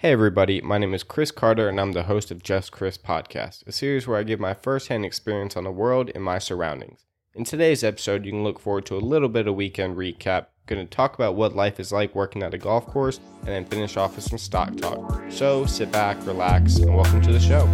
Hey everybody, my name is Chris Carter and I'm the host of Just Chris Podcast, a series where I give my first-hand experience on the world and my surroundings. In today's episode, you can look forward to a little bit of weekend recap. I'm going to talk about what life is like working at a golf course and then finish off with some stock talk. So sit back, relax, and welcome to the show.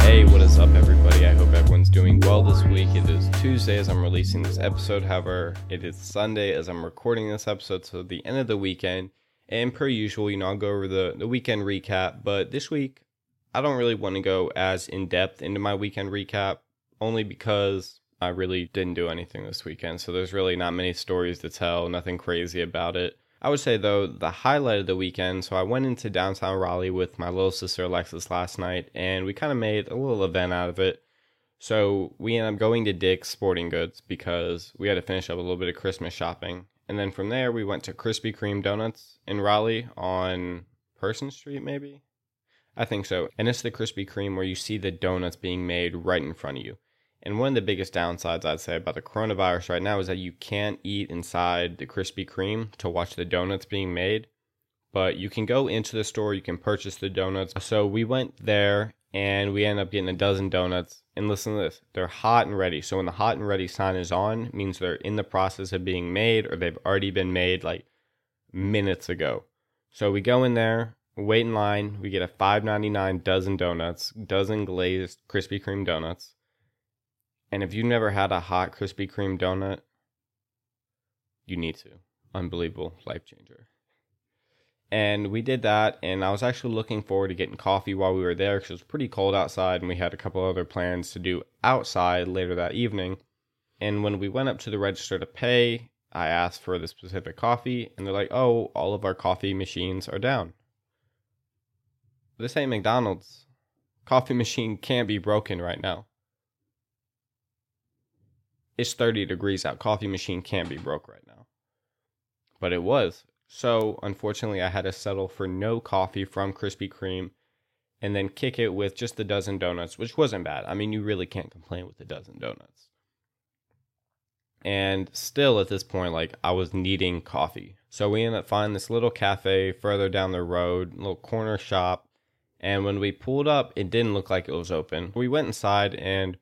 Hey, what is up everybody? I hope everyone's doing well this week. It is Tuesday as I'm releasing this episode. However, it is Sunday as I'm recording this episode, so the end of the weekend. And per usual, you know, I'll go over the weekend recap, but this week, I don't really want to go as in-depth into my weekend recap, only because I really didn't do anything this weekend, so there's really not many stories to tell, nothing crazy about it. I would say, though, the highlight of the weekend, so I went into downtown Raleigh with my little sister Alexis last night, and we kind of made a little event out of it. So we ended up going to Dick's Sporting Goods because we had to finish up a little bit of Christmas shopping. And then from there, we went to Krispy Kreme Donuts in Raleigh on Person Street, maybe? I think so. And it's the Krispy Kreme where you see the donuts being made right in front of you. And one of the biggest downsides, I'd say, about the coronavirus right now is that you can't eat inside the Krispy Kreme to watch the donuts being made. But you can go into the store, you can purchase the donuts. So we went there, and we ended up getting a dozen donuts. And listen to this, they're hot and ready. So when the hot and ready sign is on, it means they're in the process of being made or they've already been made like minutes ago. So we go in there, wait in line, we get a $5.99 dozen donuts, dozen glazed Krispy Kreme donuts. And if you've never had a hot Krispy Kreme donut, you need to. Unbelievable, life changer. And we did that, and I was actually looking forward to getting coffee while we were there because it was pretty cold outside, and we had a couple other plans to do outside later that evening. And when we went up to the register to pay, I asked for the specific coffee, and they're like, oh, all of our coffee machines are down. This ain't McDonald's. Coffee machine can't be broken right now. It's 30 degrees out. Coffee machine can't be broke right now. But it was. So, unfortunately, I had to settle for no coffee from Krispy Kreme and then kick it with just the dozen donuts, which wasn't bad. I mean, you really can't complain with the dozen donuts. And still, at this point, like, I was needing coffee. So we ended up finding this little cafe further down the road, little corner shop. And when we pulled up, it didn't look like it was open. We went inside, and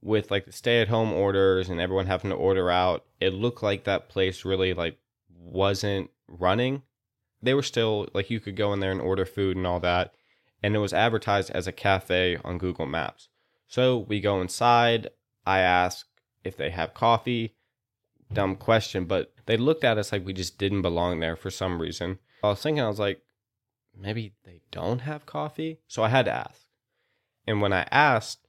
with, like, the stay-at-home orders and everyone having to order out, it looked like that place really, like, wasn't running. They were still, like, you could go in there and order food and all that, and it was advertised as a cafe on Google Maps. So we go inside, I ask if they have coffee. Dumb question, but they looked at us like we just didn't belong there for some reason. I was thinking, I was like, maybe they don't have coffee? So I had to ask. And when I asked,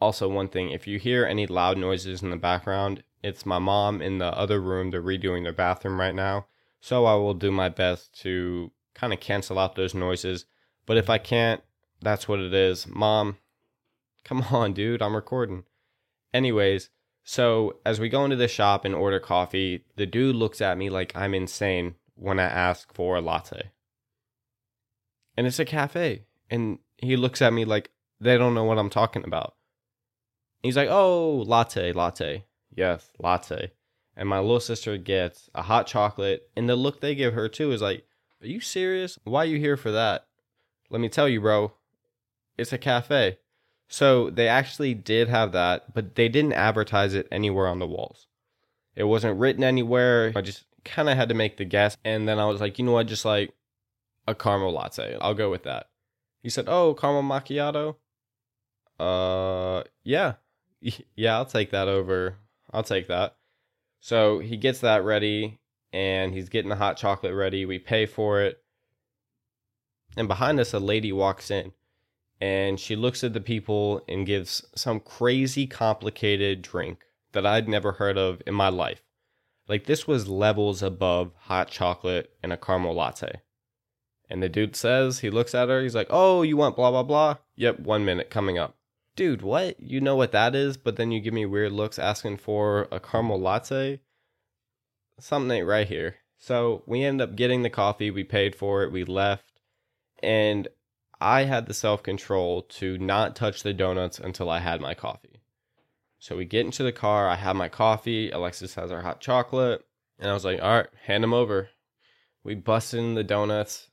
also one thing, if you hear any loud noises in the background, it's my mom in the other room. They're redoing their bathroom right now. So I will do my best to kind of cancel out those noises. But if I can't, that's what it is. Mom, come on, dude. I'm recording. Anyways, so as we go into the shop and order coffee, the dude looks at me like I'm insane when I ask for a latte. And it's a cafe. And he looks at me like they don't know what I'm talking about. He's like, oh, latte. Yes, latte. And my little sister gets a hot chocolate. And the look they give her, too, is like, are you serious? Why are you here for that? Let me tell you, bro, it's a cafe. So they actually did have that, but they didn't advertise it anywhere on the walls. It wasn't written anywhere. I just kind of had to make the guess. And then I was like, you know what? Just like a caramel latte. I'll go with that. He said, oh, caramel macchiato? Yeah, I'll take that over. I'll take that. So he gets that ready, and he's getting the hot chocolate ready. We pay for it. And behind us, a lady walks in, and she looks at the people and gives some crazy complicated drink that I'd never heard of in my life. Like, this was levels above hot chocolate and a caramel latte. And the dude says, he looks at her, he's like, oh, you want blah, blah, blah? Yep, 1 minute, coming up. Dude, what? You know what that is, but then you give me weird looks asking for a caramel latte? Something ain't right here. So we end up getting the coffee. We paid for it. We left. And I had the self-control to not touch the donuts until I had my coffee. So we get into the car. I have my coffee. Alexis has our hot chocolate. And I was like, all right, hand them over. We bust in the donuts.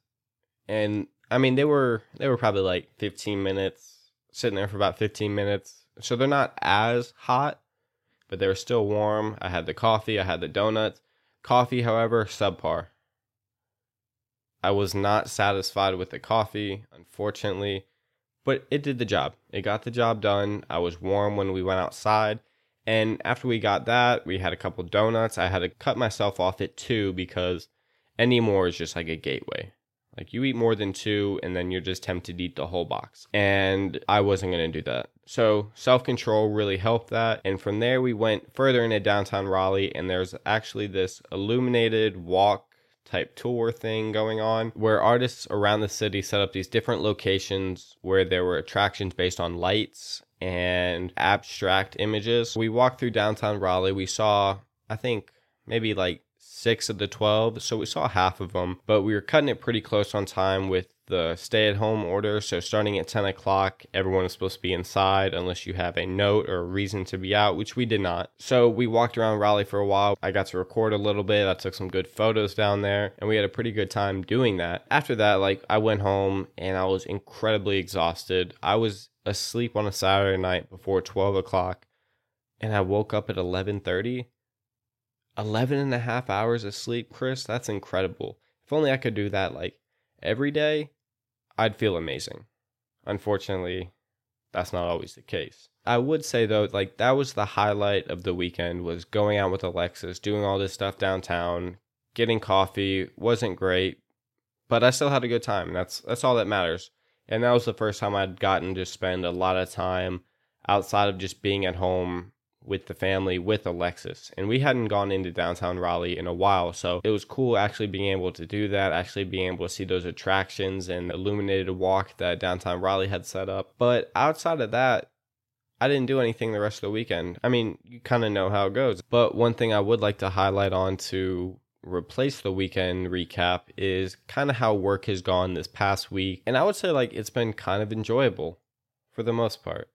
And, I mean, they were probably like 15 minutes, sitting there for about 15 minutes. So they're not as hot, but they were still warm. I had the coffee. I had the donuts. Coffee, however, subpar. I was not satisfied with the coffee, unfortunately, but it did the job. It got the job done. I was warm when we went outside, and after we got that, we had a couple donuts. I had to cut myself off at two because any more is just like a gateway. Like, you eat more than two, and then you're just tempted to eat the whole box, and I wasn't going to do that. So self-control really helped that, and from there, we went further into downtown Raleigh, and there's actually this illuminated walk type tour thing going on where artists around the city set up these different locations where there were attractions based on lights and abstract images. We walked through downtown Raleigh. We saw, I think, maybe like 6 of the 12. So we saw half of them, but we were cutting it pretty close on time with the stay-at-home order. So starting at 10 o'clock, everyone is supposed to be inside unless you have a note or a reason to be out, which we did not. So we walked around Raleigh for a while. I got to record a little bit. I took some good photos down there, and we had a pretty good time doing that. After that, I went home, and I was incredibly exhausted. I was asleep on a Saturday night before 12 o'clock, and I woke up at 11:30. 11 and a half hours of sleep, Chris, that's incredible. If only I could do that, every day, I'd feel amazing. Unfortunately, that's not always the case. I would say, though, that was the highlight of the weekend, was going out with Alexis, doing all this stuff downtown, getting coffee. Wasn't great, but I still had a good time. That's all that matters. And that was the first time I'd gotten to spend a lot of time outside of just being at home with the family, with Alexis. And we hadn't gone into downtown Raleigh in a while, so it was cool actually being able to do that, actually being able to see those attractions and illuminated walk that downtown Raleigh had set up. But outside of that, I didn't do anything the rest of the weekend. I mean, you kind of know how it goes. But one thing I would like to highlight on to replace the weekend recap is kind of how work has gone this past week. And I would say it's been kind of enjoyable for the most part.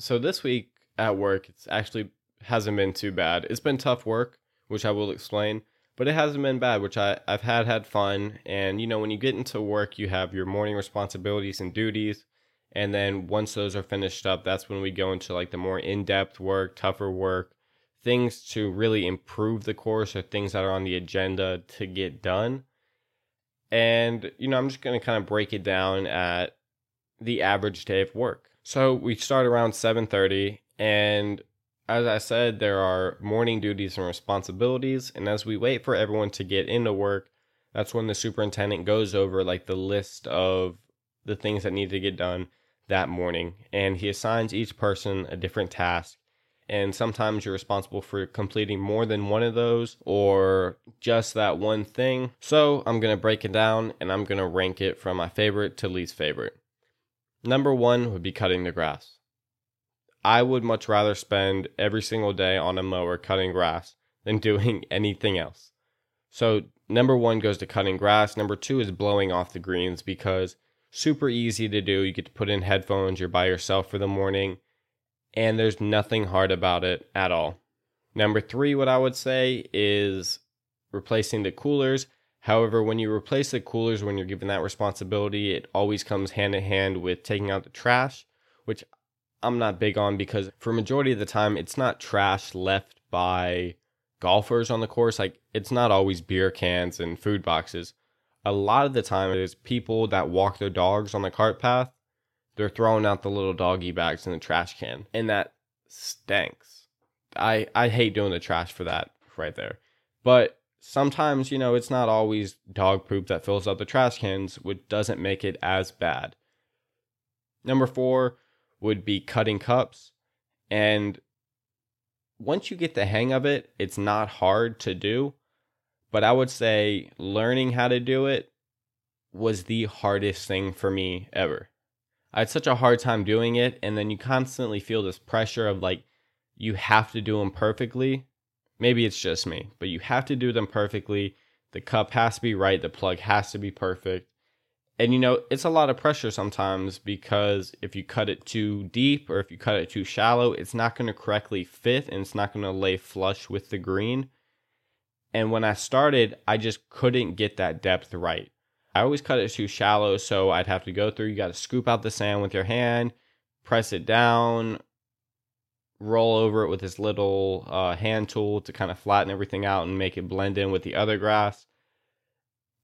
So this week, at work, it's actually hasn't been too bad. It's been tough work, which I will explain, but it hasn't been bad, which I've had fun. And, when you get into work, you have your morning responsibilities and duties. And then once those are finished up, that's when we go into the more in-depth work, tougher work, things to really improve the course or things that are on the agenda to get done. And, I'm just going to kind of break it down at the average day of work. So we start around 7:30. And as I said, there are morning duties and responsibilities. And as we wait for everyone to get into work, that's when the superintendent goes over the list of the things that need to get done that morning. And he assigns each person a different task. And sometimes you're responsible for completing more than one of those or just that one thing. So I'm going to break it down and I'm going to rank it from my favorite to least favorite. Number one would be cutting the grass. I would much rather spend every single day on a mower cutting grass than doing anything else. So number one goes to cutting grass. Number two is blowing off the greens because super easy to do. You get to put in headphones. You're by yourself for the morning. And there's nothing hard about it at all. Number three, what I would say is replacing the coolers. However, when you replace the coolers, when you're given that responsibility, it always comes hand in hand with taking out the trash, which I'm not big on because for majority of the time, it's not trash left by golfers on the course. It's not always beer cans and food boxes. A lot of the time, it is people that walk their dogs on the cart path. They're throwing out the little doggy bags in the trash can. And that stinks. I hate doing the trash for that right there. But sometimes, it's not always dog poop that fills up the trash cans, which doesn't make it as bad. Number four would be cutting cups. And once you get the hang of it, it's not hard to do. But I would say learning how to do it was the hardest thing for me ever. I had such a hard time doing it. And then you constantly feel this pressure of you have to do them perfectly. Maybe it's just me, but you have to do them perfectly. The cup has to be right. The plug has to be perfect. And, you know, it's a lot of pressure sometimes because if you cut it too deep or if you cut it too shallow, it's not going to correctly fit and it's not going to lay flush with the green. And when I started, I just couldn't get that depth right. I always cut it too shallow, so I'd have to go through. You got to scoop out the sand with your hand, press it down, roll over it with this little hand tool to kind of flatten everything out and make it blend in with the other grass.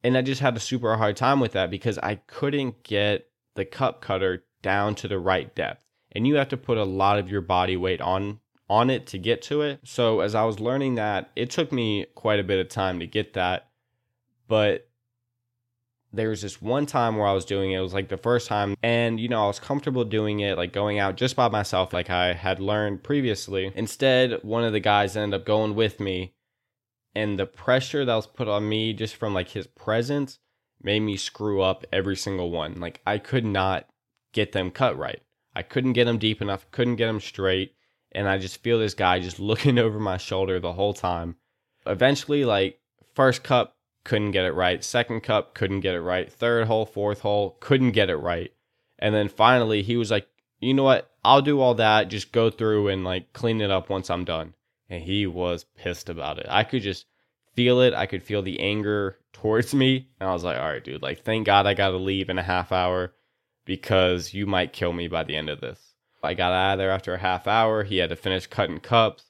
And I just had a super hard time with that because I couldn't get the cup cutter down to the right depth. And you have to put a lot of your body weight on it to get to it. So as I was learning that, it took me quite a bit of time to get that. But there was this one time where I was doing it. It was like the first time. And, you know, I was comfortable doing it, like going out just by myself like I had learned previously. Instead, one of the guys ended up going with me. And the pressure that was put on me just from like his presence made me screw up every single one. Like I could not get them cut right. I couldn't get them deep enough. Couldn't get them straight. And I just feel this guy just looking over my shoulder the whole time. Eventually, like first cup, couldn't get it right. Second cup, couldn't get it right. Third hole, fourth hole, couldn't get it right. And then finally he was like, you know what? I'll do all that. Just go through and like clean it up once I'm done. And he was pissed about it. I could just feel it. I could feel the anger towards me. And I was like, all right, dude, like, thank God I got to leave in a half hour because you might kill me by the end of this. I got out of there after a half hour. He had to finish cutting cups.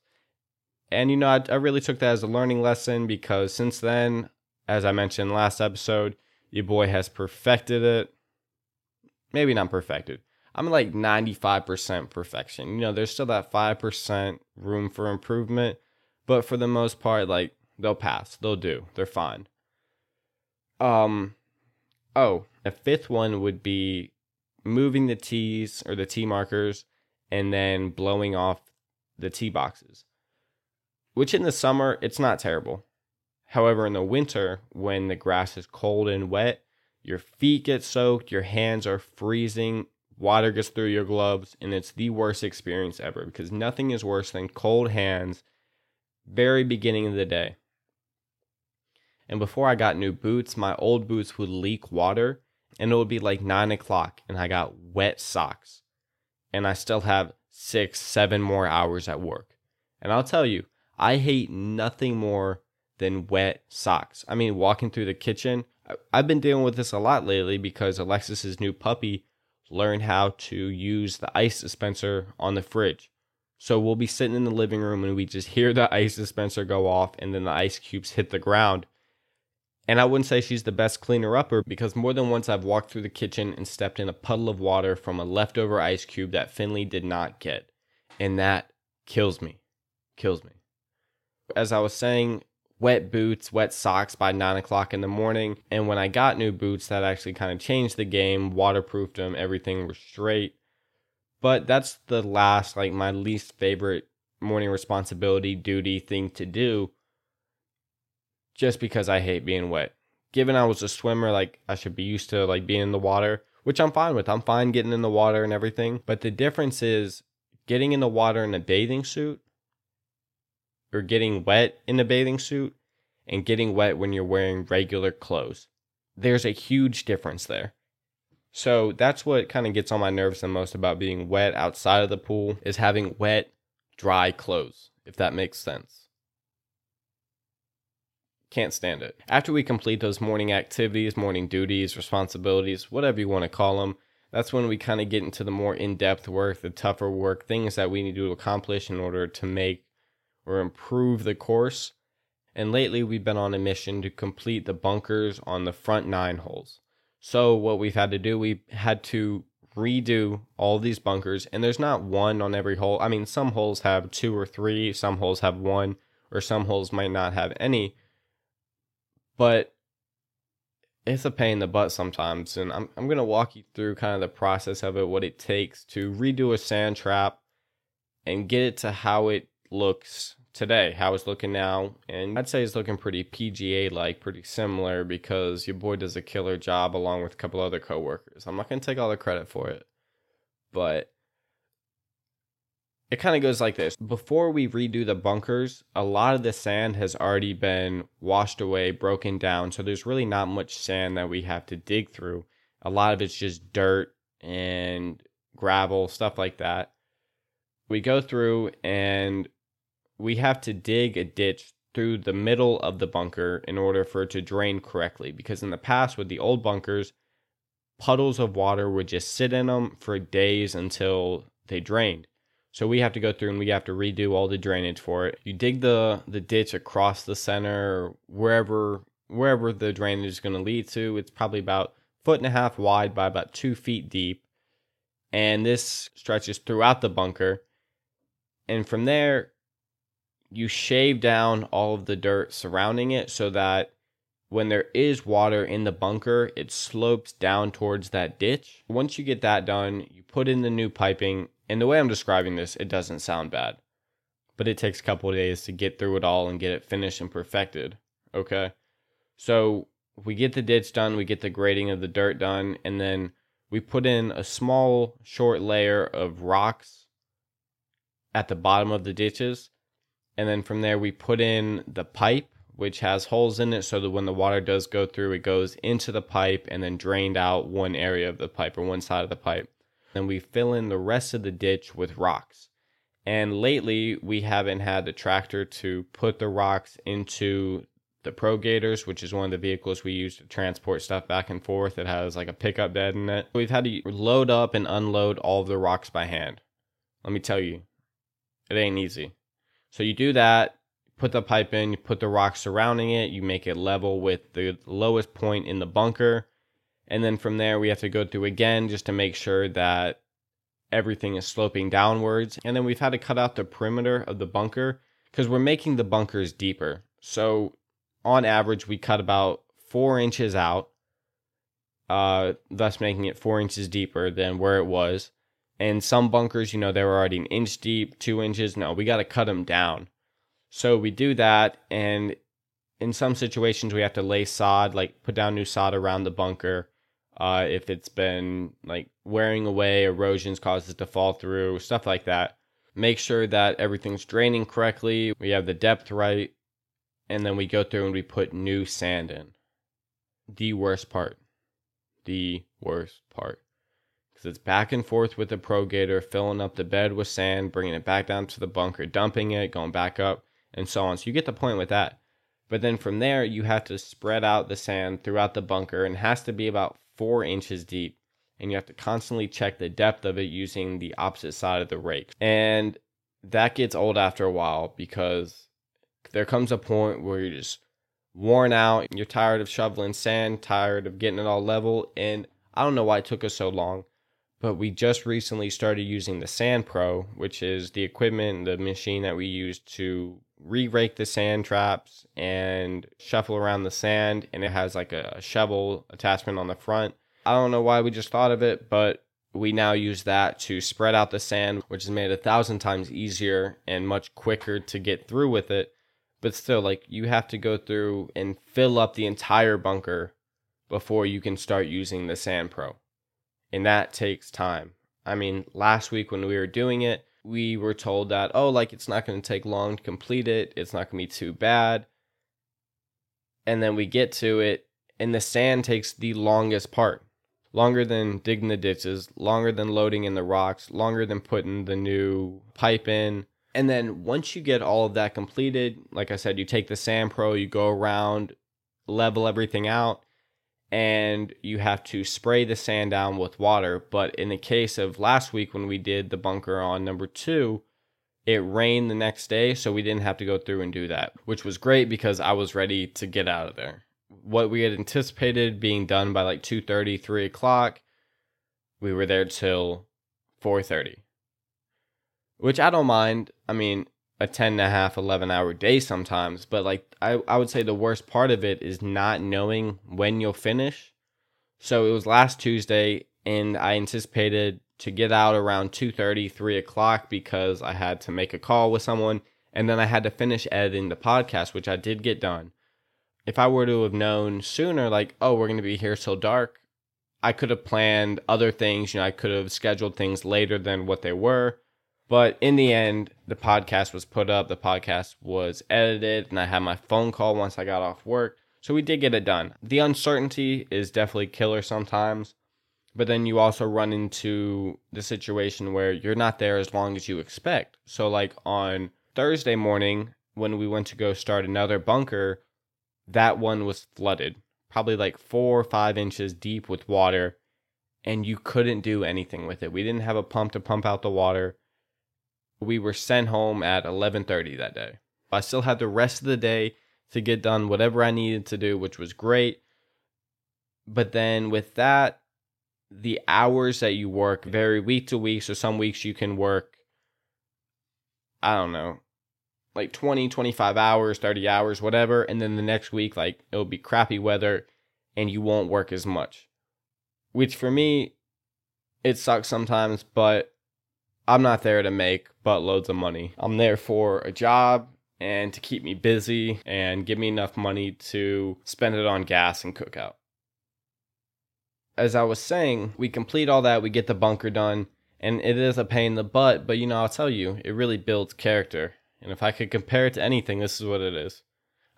And, you know, I really took that as a learning lesson because since then, as I mentioned last episode, your boy has perfected it. Maybe not perfected. I'm like 95% perfection. You know, there's still that 5% room for improvement. But for the most part, like, they'll pass. They'll do. They're fine. A fifth one would be moving the tees or the tee markers and then blowing off the tee boxes. Which in the summer, it's not terrible. However, in the winter, when the grass is cold and wet, your feet get soaked, your hands are freezing, water gets through your gloves, and it's the worst experience ever because nothing is worse than cold hands very beginning of the day. And before I got new boots, my old boots would leak water, and it would be like 9 o'clock, and I got wet socks. And I still have 6-7 more hours at work. And I'll tell you, I hate nothing more than wet socks. I mean, walking through the kitchen, I've been dealing with this a lot lately because Alexis's new puppy learn how to use the ice dispenser on the fridge. So we'll be sitting in the living room and we just hear the ice dispenser go off and then the ice cubes hit the ground. And I wouldn't say she's the best cleaner-upper because more than once I've walked through the kitchen and stepped in a puddle of water from a leftover ice cube that Finley did not get. And that kills me. Kills me. As I was saying, wet boots, wet socks by 9 o'clock in the morning. And when I got new boots, that actually kind of changed the game, waterproofed them, everything was straight. But that's the last, like my least favorite morning responsibility, duty thing to do. Just because I hate being wet. Given I was a swimmer, like I should be used to like being in the water, which I'm fine with. I'm fine getting in the water and everything. But the difference is getting in the water in a bathing suit or getting wet in a bathing suit and getting wet when you're wearing regular clothes. There's a huge difference there. So that's what kind of gets on my nerves the most about being wet outside of the pool is having wet, dry clothes, if that makes sense. Can't stand it. After we complete those morning activities, morning duties, responsibilities, whatever you want to call them, that's when we kind of get into the more in-depth work, the tougher work, things that we need to accomplish in order to make or improve the course. And lately we've been on a mission to complete the bunkers on the front 9 holes. So what we've had to do, we had to redo all these bunkers, and there's not one on every hole. I mean, some holes have 2 or 3, some holes have 1, or some holes might not have any. But it's a pain in the butt sometimes, and I'm going to walk you through kind of the process of it, what it takes to redo a sand trap and get it to how it looks today, how it's looking now. And I'd say it's looking pretty PGA like, pretty similar, because your boy does a killer job along with a couple other coworkers. I'm not going to take all the credit for it, but it kind of goes like this. Before we redo the bunkers, a lot of the sand has already been washed away, broken down, so there's really not much sand that we have to dig through. A lot of it's just dirt and gravel, stuff like that. We go through and we have to dig a ditch through the middle of the bunker in order for it to drain correctly. Because in the past with the old bunkers, puddles of water would just sit in them for days until they drained. So we have to go through and we have to redo all the drainage for it. You dig the ditch across the center, or wherever the drainage is going to lead to. It's probably about 1.5 feet wide by about 2 feet deep. And this stretches throughout the bunker. And from there, you shave down all of the dirt surrounding it so that when there is water in the bunker, it slopes down towards that ditch. Once you get that done, you put in the new piping. And the way I'm describing this, it doesn't sound bad. But it takes a couple of days to get through it all and get it finished and perfected. Okay? So we get the ditch done, we get the grading of the dirt done, and then we put in a small, short layer of rocks at the bottom of the ditches. And then from there, we put in the pipe, which has holes in it so that when the water does go through, it goes into the pipe and then drained out one area of the pipe or one side of the pipe. Then we fill in the rest of the ditch with rocks. And lately, we haven't had the tractor to put the rocks into the Progators, which is one of the vehicles we use to transport stuff back and forth. It has like a pickup bed in it. We've had to load up and unload all of the rocks by hand. Let me tell you, it ain't easy. So you do that, put the pipe in, you put the rocks surrounding it, you make it level with the lowest point in the bunker. And then from there, we have to go through again just to make sure that everything is sloping downwards. And then we've had to cut out the perimeter of the bunker because we're making the bunkers deeper. So on average, we cut about 4 inches out, thus making it 4 inches deeper than where it was. And some bunkers, you know, they were already 1 inch deep, 2 inches. No, we got to cut them down. So we do that, and in some situations, we have to lay sod, like put down new sod around the bunker. If it's been like wearing away, erosions causes it to fall through, stuff like that. Make sure that everything's draining correctly. We have the depth right. And then we go through and we put new sand in. The worst part. Because it's back and forth with the Progator, filling up the bed with sand, bringing it back down to the bunker, dumping it, going back up, and so on. So you get the point with that. But then from there, you have to spread out the sand throughout the bunker, and it has to be about 4 inches deep. And you have to constantly check the depth of it using the opposite side of the rake. And that gets old after a while because there comes a point where you're just worn out. You're tired of shoveling sand, tired of getting it all level. And I don't know why it took us so long, but we just recently started using the Sand Pro, which is the equipment, the machine that we use to re-rake the sand traps and shuffle around the sand. And it has like a shovel attachment on the front. I don't know why we just thought of it, but we now use that to spread out the sand, which has made 1,000 times easier and much quicker to get through with it. But still, like, you have to go through and fill up the entire bunker before you can start using the Sand Pro. And that takes time. I mean, last week when we were doing it, we were told that, it's not going to take long to complete it. It's not going to be too bad. And then we get to it, and the sand takes the longest part. Longer than digging the ditches, longer than loading in the rocks, longer than putting the new pipe in. And then once you get all of that completed, like I said, you take the Sand Pro, you go around, level everything out, and you have to spray the sand down with water. But in the case of last week when we did the bunker on number 2, it rained the next day, so we didn't have to go through and do that, which was great because I was ready to get out of there. What we had anticipated being done by like 2:30, 3 o'clock, we were there till 4:30. Which I don't mind. I mean, a 10 and a half, 11-hour day sometimes. But like, I would say the worst part of it is not knowing when you'll finish. So it was last Tuesday, and I anticipated to get out around 2:30, 3 o'clock because I had to make a call with someone. And then I had to finish editing the podcast, which I did get done. If I were to have known sooner, like, we're going to be here till dark, I could have planned other things. You know, I could have scheduled things later than what they were. But in the end, the podcast was put up, the podcast was edited, and I had my phone call once I got off work. So we did get it done. The uncertainty is definitely killer sometimes, But then you also run into the situation where you're not there as long as you expect. So like on Thursday morning, when we went to go start another bunker, that one was flooded, probably like 4 or 5 inches deep with water, and you couldn't do anything with it. We didn't have a pump to pump out the water. We were sent home at 11:30 that day. I still had the rest of the day to get done whatever I needed to do, which was great. But then with that, the hours that you work vary week to week. So some weeks you can work, I don't know, like 20, 25 hours, 30 hours, whatever. And then the next week, like, it'll be crappy weather and you won't work as much, which for me, it sucks sometimes, but I'm not there to make buttloads of money. I'm there for a job and to keep me busy and give me enough money to spend it on gas and cookout. As I was saying, we complete all that, we get the bunker done, and it is a pain in the butt, but you know, I'll tell you, it really builds character. And if I could compare it to anything, this is what it is.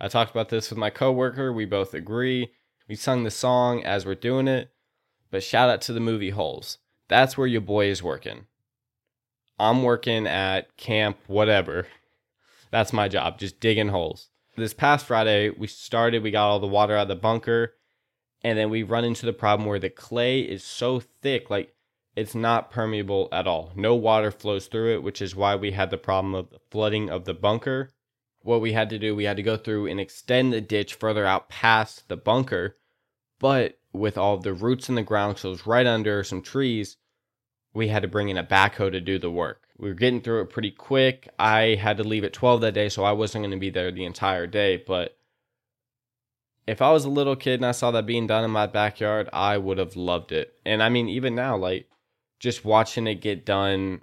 I talked about this with my coworker, we both agree. We sung the song as we're doing it, but shout out to the movie Holes. That's where your boy is working. I'm working at camp whatever. That's my job, just digging holes. This past Friday, we got all the water out of the bunker. And then we run into the problem where the clay is so thick, like it's not permeable at all. No water flows through it, which is why we had the problem of the flooding of the bunker. What we had to do, we had to go through and extend the ditch further out past the bunker. But with all the roots in the ground, so it was right under some trees, we had to bring in a backhoe to do the work. We were getting through it pretty quick. I had to leave at 12 that day, so I wasn't going to be there the entire day, but if I was a little kid and I saw that being done in my backyard, I would have loved it. And I mean, even now, like, just watching it get done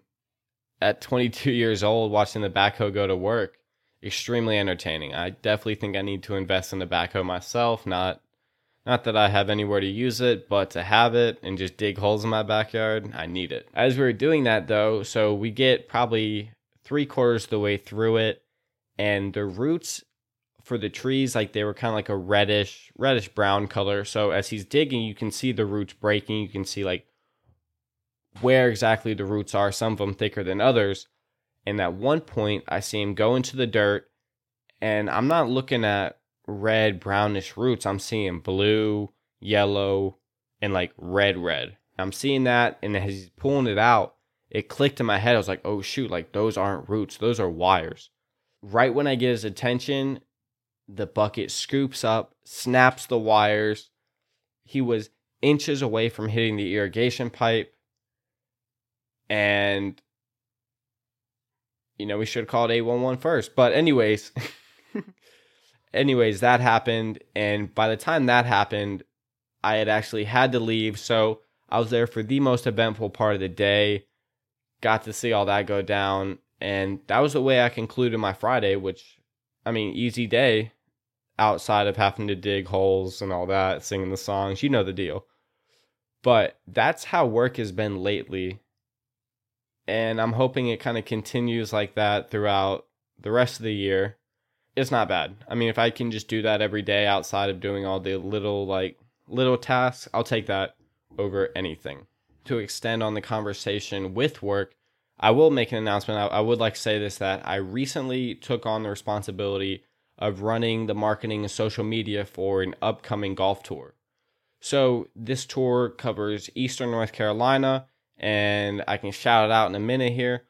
at 22 years old, watching the backhoe go to work, extremely entertaining. I definitely think I need to invest in the backhoe myself. Not that I have anywhere to use it, but to have it and just dig holes in my backyard, I need it. As we were doing that, though, so we get probably 3/4 of the way through it, and the roots for the trees, like, they were kind of like a reddish brown color. So as he's digging, you can see the roots breaking. You can see like where exactly the roots are, some of them thicker than others. And at one point I see him go into the dirt, and I'm not looking at red brownish roots. I'm seeing blue, yellow, and like red. I'm seeing that, and as he's pulling it out, it clicked in my head. I was like, oh shoot, like those aren't roots, those are wires. Right when I get his attention, the bucket scoops up, snaps the wires. He was inches away from hitting the irrigation pipe. And, you know, we should have called 811 first. But anyways, that happened. And by the time that happened, I had actually had to leave. So I was there for the most eventful part of the day. Got to see all that go down. And that was the way I concluded my Friday, which, I mean, easy day. Outside of having to dig holes and all that, singing the songs, you know the deal. But that's how work has been lately. And I'm hoping it kind of continues like that throughout the rest of the year. It's not bad. I mean, if I can just do that every day outside of doing all the little tasks, I'll take that over anything. To extend on the conversation with work, I will make an announcement. I would like to say this, that I recently took on the responsibility of running the marketing and social media for an upcoming golf tour. So this tour covers Eastern North Carolina, and I can shout it out in a minute here.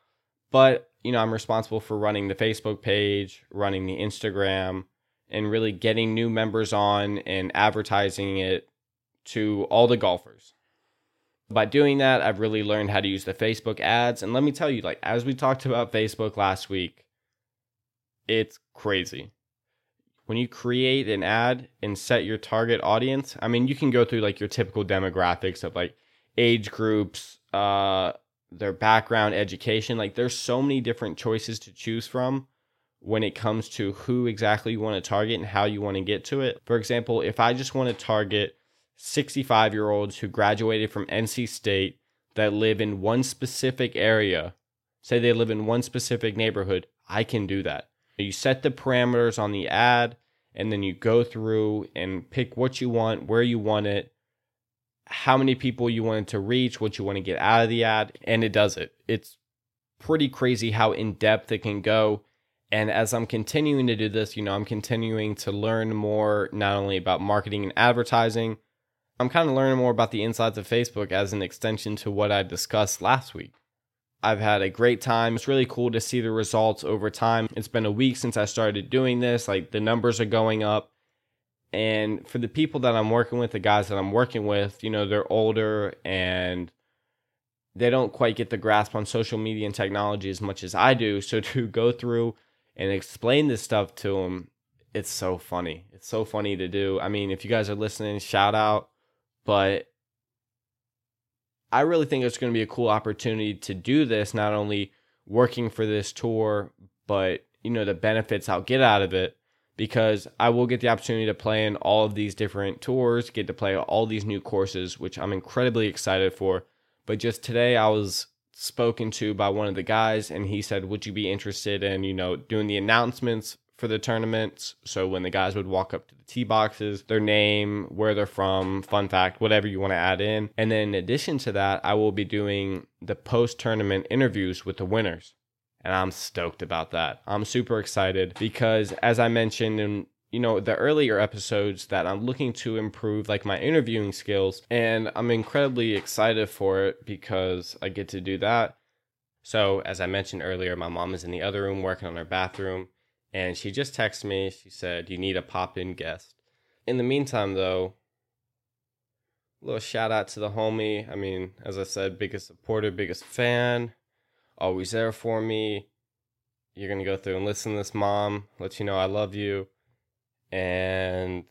But, you know, I'm responsible for running the Facebook page, running the Instagram, and really getting new members on and advertising it to all the golfers. By doing that, I've really learned how to use the Facebook ads. And let me tell you, like, as we talked about Facebook last week, it's crazy. When you create an ad and set your target audience, I mean, you can go through like your typical demographics of like age groups, their background, education. Like, there's so many different choices to choose from when it comes to who exactly you want to target and how you want to get to it. For example, if I just want to target 65-year-olds who graduated from NC State that live in one specific area, say they live in one specific neighborhood, I can do that. You set the parameters on the ad, and then you go through and pick what you want, where you want it. how many people you wanted to reach, what you want to get out of the ad, and it does it. It's pretty crazy how in-depth it can go. And as I'm continuing to do this, you know, I'm continuing to learn more, not only about marketing and advertising, I'm kind of learning more about the insides of Facebook as an extension to what I discussed last week. I've had a great time. It's really cool to see the results over time. It's been a week since I started doing this. Like, the numbers are going up. And for the people that I'm working with, the guys that I'm working with, you know, they're older and they don't quite get the grasp on social media and technology as much as I do. So to go through and explain this stuff to them, it's so funny. It's so funny to do. I mean, if you guys are listening, shout out. But I really think it's going to be a cool opportunity to do this, not only working for this tour, but, you know, the benefits I'll get out of it, because I will get the opportunity to play in all of these different tours, get to play all these new courses, which I'm incredibly excited for. But just today I was spoken to by one of the guys, and he said, would you be interested in, you know, doing the announcements for the tournaments? So when the guys would walk up to the tee boxes, their name, where they're from, fun fact, whatever you want to add in. And then in addition to that, I will be doing the post-tournament interviews with the winners. And I'm stoked about that. I'm super excited because, as I mentioned in, you know, the earlier episodes, that I'm looking to improve, like, my interviewing skills. And I'm incredibly excited for it because I get to do that. So as I mentioned earlier, my mom is in the other room working on her bathroom. And she just texted me. She said, you need a pop-in guest. In the meantime, though, a little shout-out to the homie. I mean, as I said, biggest supporter, biggest fan, always there for me. You're going to go through and listen to this, Mom, let you know I love you. And,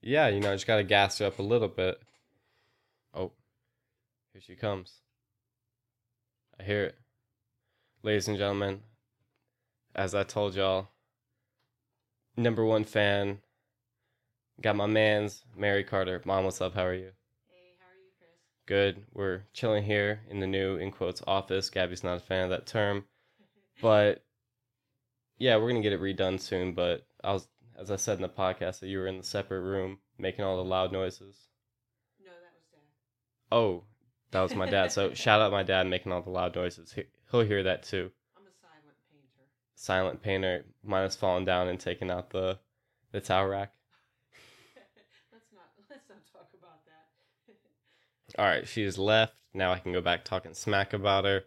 yeah, you know, I just got to gas her up a little bit. Oh, here she comes. I hear it. Ladies and gentlemen, as I told y'all, number one fan, got my man's, Mary Carter. Mom, what's up? How are you? Hey, how are you, Chris? Good. We're chilling here in the new, in quotes, office. Gabby's not a fan of that term. But, yeah, we're going to get it redone soon. But I was, as I said in the podcast, that you were in the separate room making all the loud noises. No, that was Dad. Oh, that was my dad. So shout out my dad making all the loud noises. He'll hear that, too. Silent painter, minus falling down and taking out the towel rack. let's not talk about that. All right, she is left. Now I can go back talking smack about her.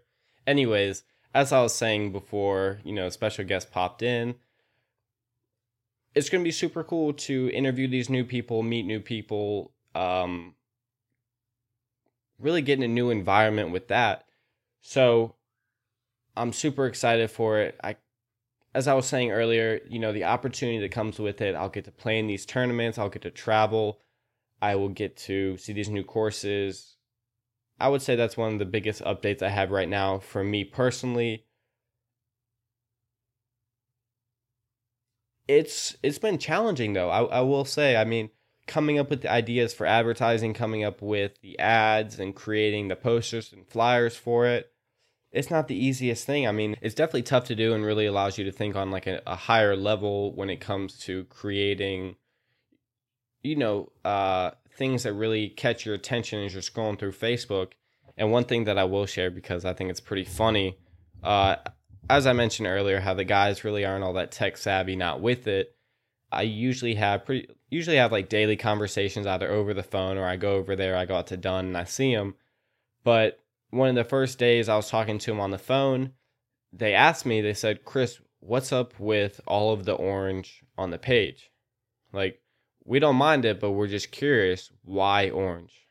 Anyways, as I was saying before, you know, special guest popped in. It's going to be super cool to interview these new people, meet new people, really get in a new environment with that. So I'm super excited for it. As I was saying earlier, you know, the opportunity that comes with it, I'll get to play in these tournaments, I'll get to travel, I will get to see these new courses. I would say that's one of the biggest updates I have right now for me personally. It's been challenging, though, I will say. I mean, coming up with the ideas for advertising, coming up with the ads and creating the posters and flyers for it, it's not the easiest thing. I mean, it's definitely tough to do and really allows you to think on like a higher level when it comes to creating, you know, things that really catch your attention as you're scrolling through Facebook. And one thing that I will share, because I think it's pretty funny, as I mentioned earlier, how the guys really aren't all that tech savvy, not with it. I usually have like daily conversations either over the phone or I go over there, I go out to Dunn and I see them. But one of the first days I was talking to him on the phone, they asked me, they said, Chris, what's up with all of the orange on the page? Like, we don't mind it, but we're just curious, why orange?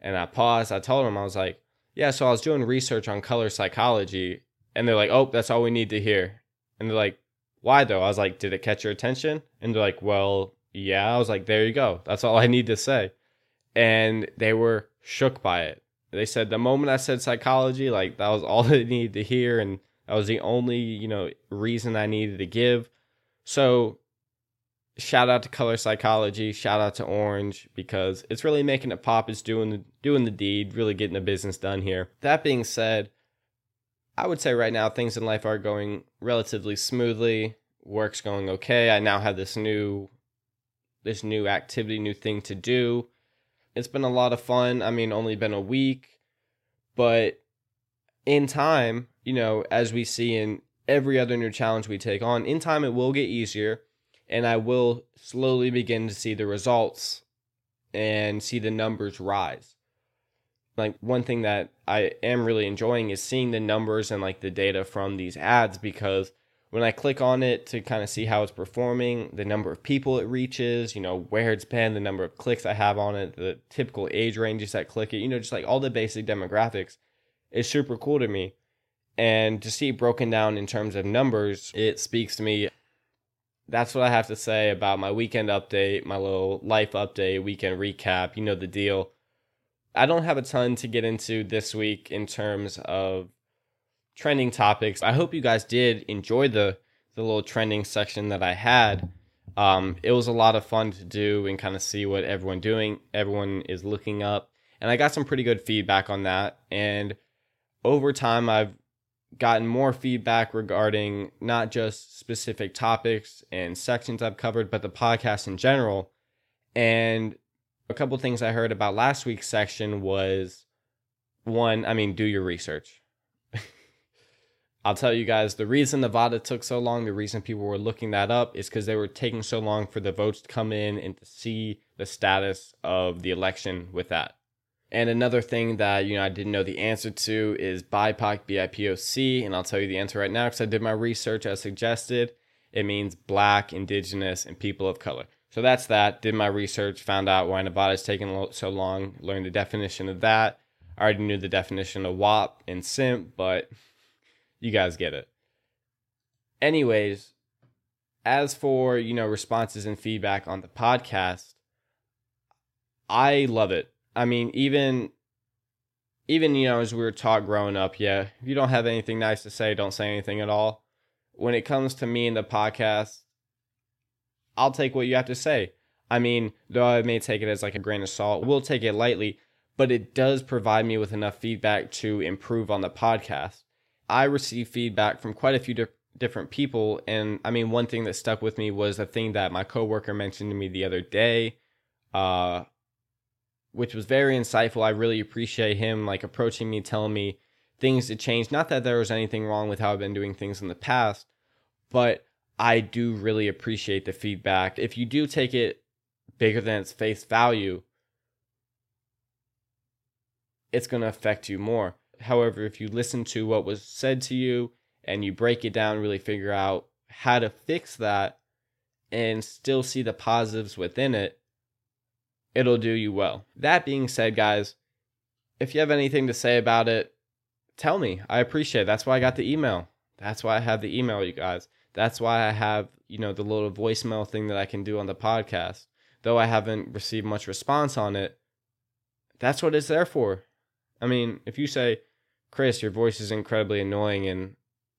And I paused, I told him, I was like, yeah, so I was doing research on color psychology. And they're like, oh, that's all we need to hear. And they're like, why though? I was like, did it catch your attention? And they're like, well, yeah. I was like, there you go. That's all I need to say. And they were shook by it. They said the moment I said psychology, like, that was all they needed to hear, and that was the only, you know, reason I needed to give. So shout out to color psychology, shout out to orange, because it's really making it pop. It's doing the deed, really getting the business done here. That being said, I would say right now things in life are going relatively smoothly. Work's going okay. I now have this new activity, new thing to do. It's been a lot of fun. I mean, only been a week, but in time, you know, as we see in every other new challenge we take on, in time it will get easier, and I will slowly begin to see the results and see the numbers rise. Like, one thing that I am really enjoying is seeing the numbers and like the data from these ads, because when I click on it to kind of see how it's performing, the number of people it reaches, you know, where it's been, the number of clicks I have on it, the typical age ranges that click it, you know, just like all the basic demographics, is super cool to me. And to see it broken down in terms of numbers, it speaks to me. That's what I have to say about my weekend update, my little life update, weekend recap, you know the deal. I don't have a ton to get into this week in terms of trending topics. I hope you guys did enjoy the little trending section that I had. It was a lot of fun to do and kind of see what everyone is looking up. And I got some pretty good feedback on that. And over time, I've gotten more feedback regarding not just specific topics and sections I've covered, but the podcast in general. And a couple of things I heard about last week's section was, one, do your research. I'll tell you guys, the reason Nevada took so long, the reason people were looking that up, is because they were taking so long for the votes to come in and to see the status of the election with that. And another thing that, you know, I didn't know the answer to is BIPOC, B-I-P-O-C, and I'll tell you the answer right now because I did my research as suggested. It means Black, Indigenous, and people of color. So that's that. Did my research, found out why Nevada's taking so long, learned the definition of that. I already knew the definition of WAP and simp, but you guys get it. Anyways, as for, you know, responses and feedback on the podcast, I love it. I mean, even you know, as we were taught growing up, yeah, if you don't have anything nice to say, don't say anything at all. When it comes to me and the podcast, I'll take what you have to say. I mean, though I may take it as like a grain of salt, we'll take it lightly, but it does provide me with enough feedback to improve on the podcast. I receive feedback from quite a few different people, and I mean, one thing that stuck with me was a thing that my coworker mentioned to me the other day, which was very insightful. I really appreciate him like approaching me, telling me things to change. Not that there was anything wrong with how I've been doing things in the past, but I do really appreciate the feedback. If you do take it bigger than its face value, it's going to affect you more. However, if you listen to what was said to you and you break it down, really figure out how to fix that and still see the positives within it, it'll do you well. That being said, guys, if you have anything to say about it, tell me. I appreciate it. That's why I got the email. That's why I have the email, you guys. That's why I have, you know, the little voicemail thing that I can do on the podcast. Though I haven't received much response on it, that's what it's there for. I mean, if you say, Chris, your voice is incredibly annoying and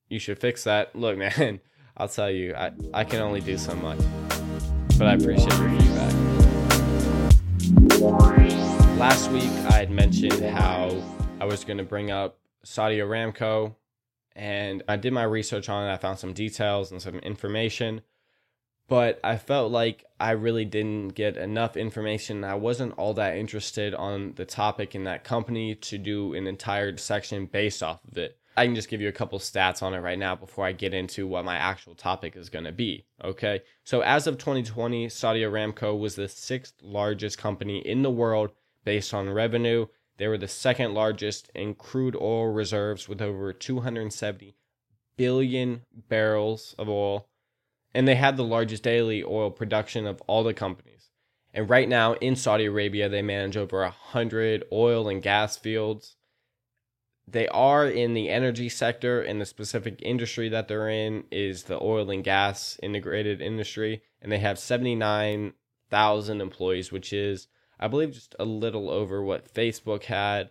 you should fix that. Look, man, I'll tell you, I can only do so much. But I appreciate your feedback. Last week, I had mentioned how I was going to bring up Saudi Aramco. And I did my research on it. I found some details and some information, but I felt like I really didn't get enough information. I wasn't all that interested on the topic in that company to do an entire section based off of it. I can just give you a couple stats on it right now before I get into what my actual topic is going to be. Okay. So as of 2020, Saudi Aramco was the 6th largest company in the world based on revenue. They were the second largest in crude oil reserves with over 270 billion barrels of oil. And they had the largest daily oil production of all the companies. And right now in Saudi Arabia, they manage over 100 oil and gas fields. They are in the energy sector, and the specific industry that they're in is the oil and gas integrated industry. And they have 79,000 employees, which is, I believe, just a little over what Facebook had,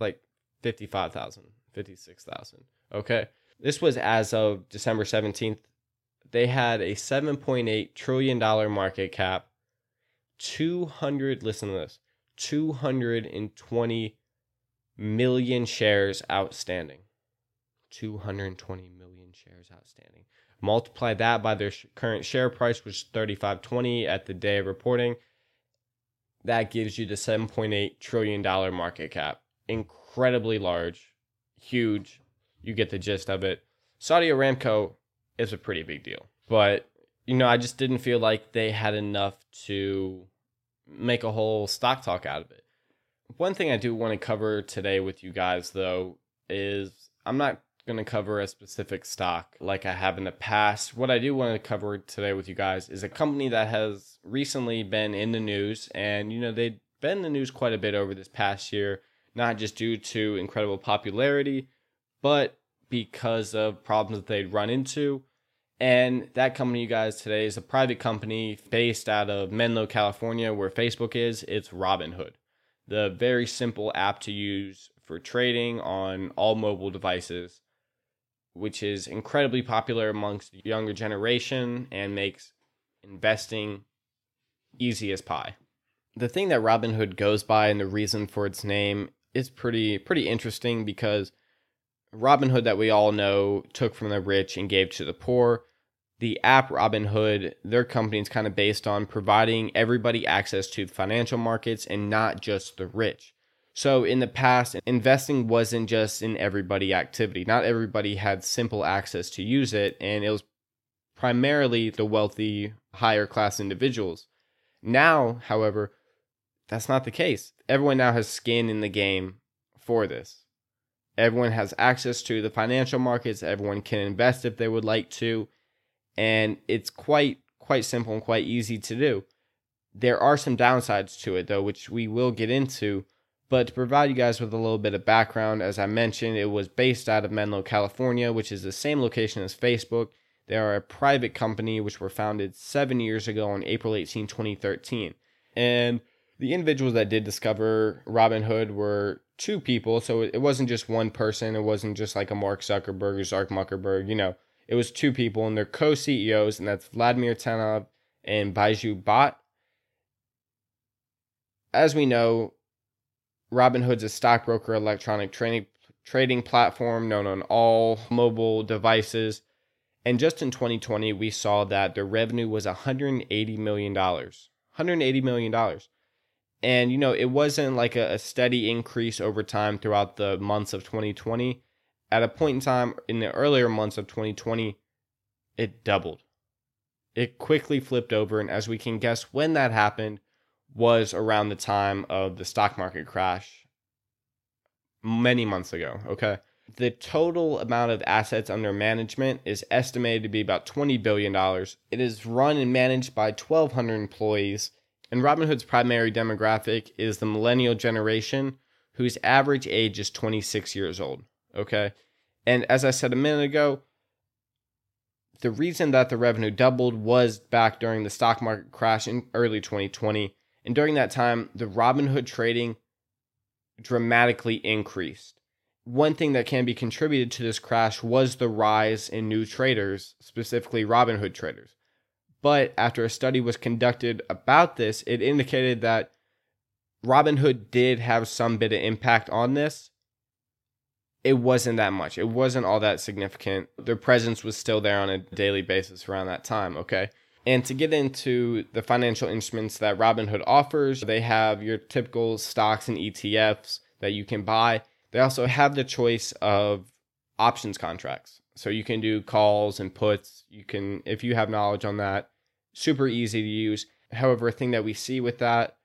like 55,000, 56,000. Okay. This was as of December 17th. They had a $7.8 trillion market cap, 220 million shares outstanding. 220 million shares outstanding. Multiply that by their current share price, which is $35.20 at the day of reporting. that gives you the $7.8 trillion market cap. Incredibly large, huge. You get the gist of it. Saudi Aramco is a pretty big deal. But, you know, I just didn't feel like they had enough to make a whole stock talk out of it. One thing I do want to cover today with you guys, though, is I'm not going to cover a specific stock like I have in the past. What I do want to cover today with you guys is a company that has recently been in the news. And, you know, they've been in the news quite a bit over this past year, not just due to incredible popularity, but because of problems that they'd run into. And that company, you guys, today is a private company based out of Menlo, California, where Facebook is. It's Robinhood, the very simple app to use for trading on all mobile devices, which is incredibly popular amongst the younger generation and makes investing easy as pie. The thing that Robinhood goes by and the reason for its name is pretty interesting, because Robinhood that we all know took from the rich and gave to the poor. The app Robinhood, their company is kind of based on providing everybody access to financial markets and not just the rich. So in the past, investing wasn't just an everybody activity. Not everybody had simple access to use it, and it was primarily the wealthy, higher class individuals. Now, however, that's not the case. Everyone now has skin in the game for this. Everyone has access to the financial markets. Everyone can invest if they would like to. And it's quite simple and quite easy to do. There are some downsides to it, though, which we will get into. But to provide you guys with a little bit of background, as I mentioned, it was based out of Menlo, California, which is the same location as Facebook. They are a private company, which were founded 7 years ago on April 18, 2013. And the individuals that did discover Robinhood were two people, so it wasn't just one person. It wasn't just like a Mark Zuckerberg or Zark Muckerberg, you know. It was two people, and they're co-CEOs, and that's Vladimir Tenev and Baiju Bhatt. As we know, Robinhood's a stockbroker electronic trading platform known on all mobile devices. And just in 2020, we saw that their revenue was $180 million. $180 million. And, you know, it wasn't like a steady increase over time throughout the months of 2020. At a point in time in the earlier months of 2020, it doubled. It quickly flipped over. And as we can guess, when that happened was around the time of the stock market crash many months ago. Okay. The total amount of assets under management is estimated to be about $20 billion. It is run and managed by 1,200 employees. And Robinhood's primary demographic is the millennial generation, whose average age is 26 years old, okay? And as I said a minute ago, the reason that the revenue doubled was back during the stock market crash in early 2020. And during that time, the Robinhood trading dramatically increased. One thing that can be contributed to this crash was the rise in new traders, specifically Robinhood traders. But after a study was conducted about this, it indicated that Robinhood did have some bit of impact on this. It wasn't that much. It wasn't all that significant. Their presence was still there on a daily basis around that time, okay? And to get into the financial instruments that Robinhood offers, they have your typical stocks and ETFs that you can buy. They also have the choice of options contracts. So you can do calls and puts. You can, if you have knowledge on that, super easy to use. However, a thing that we see with that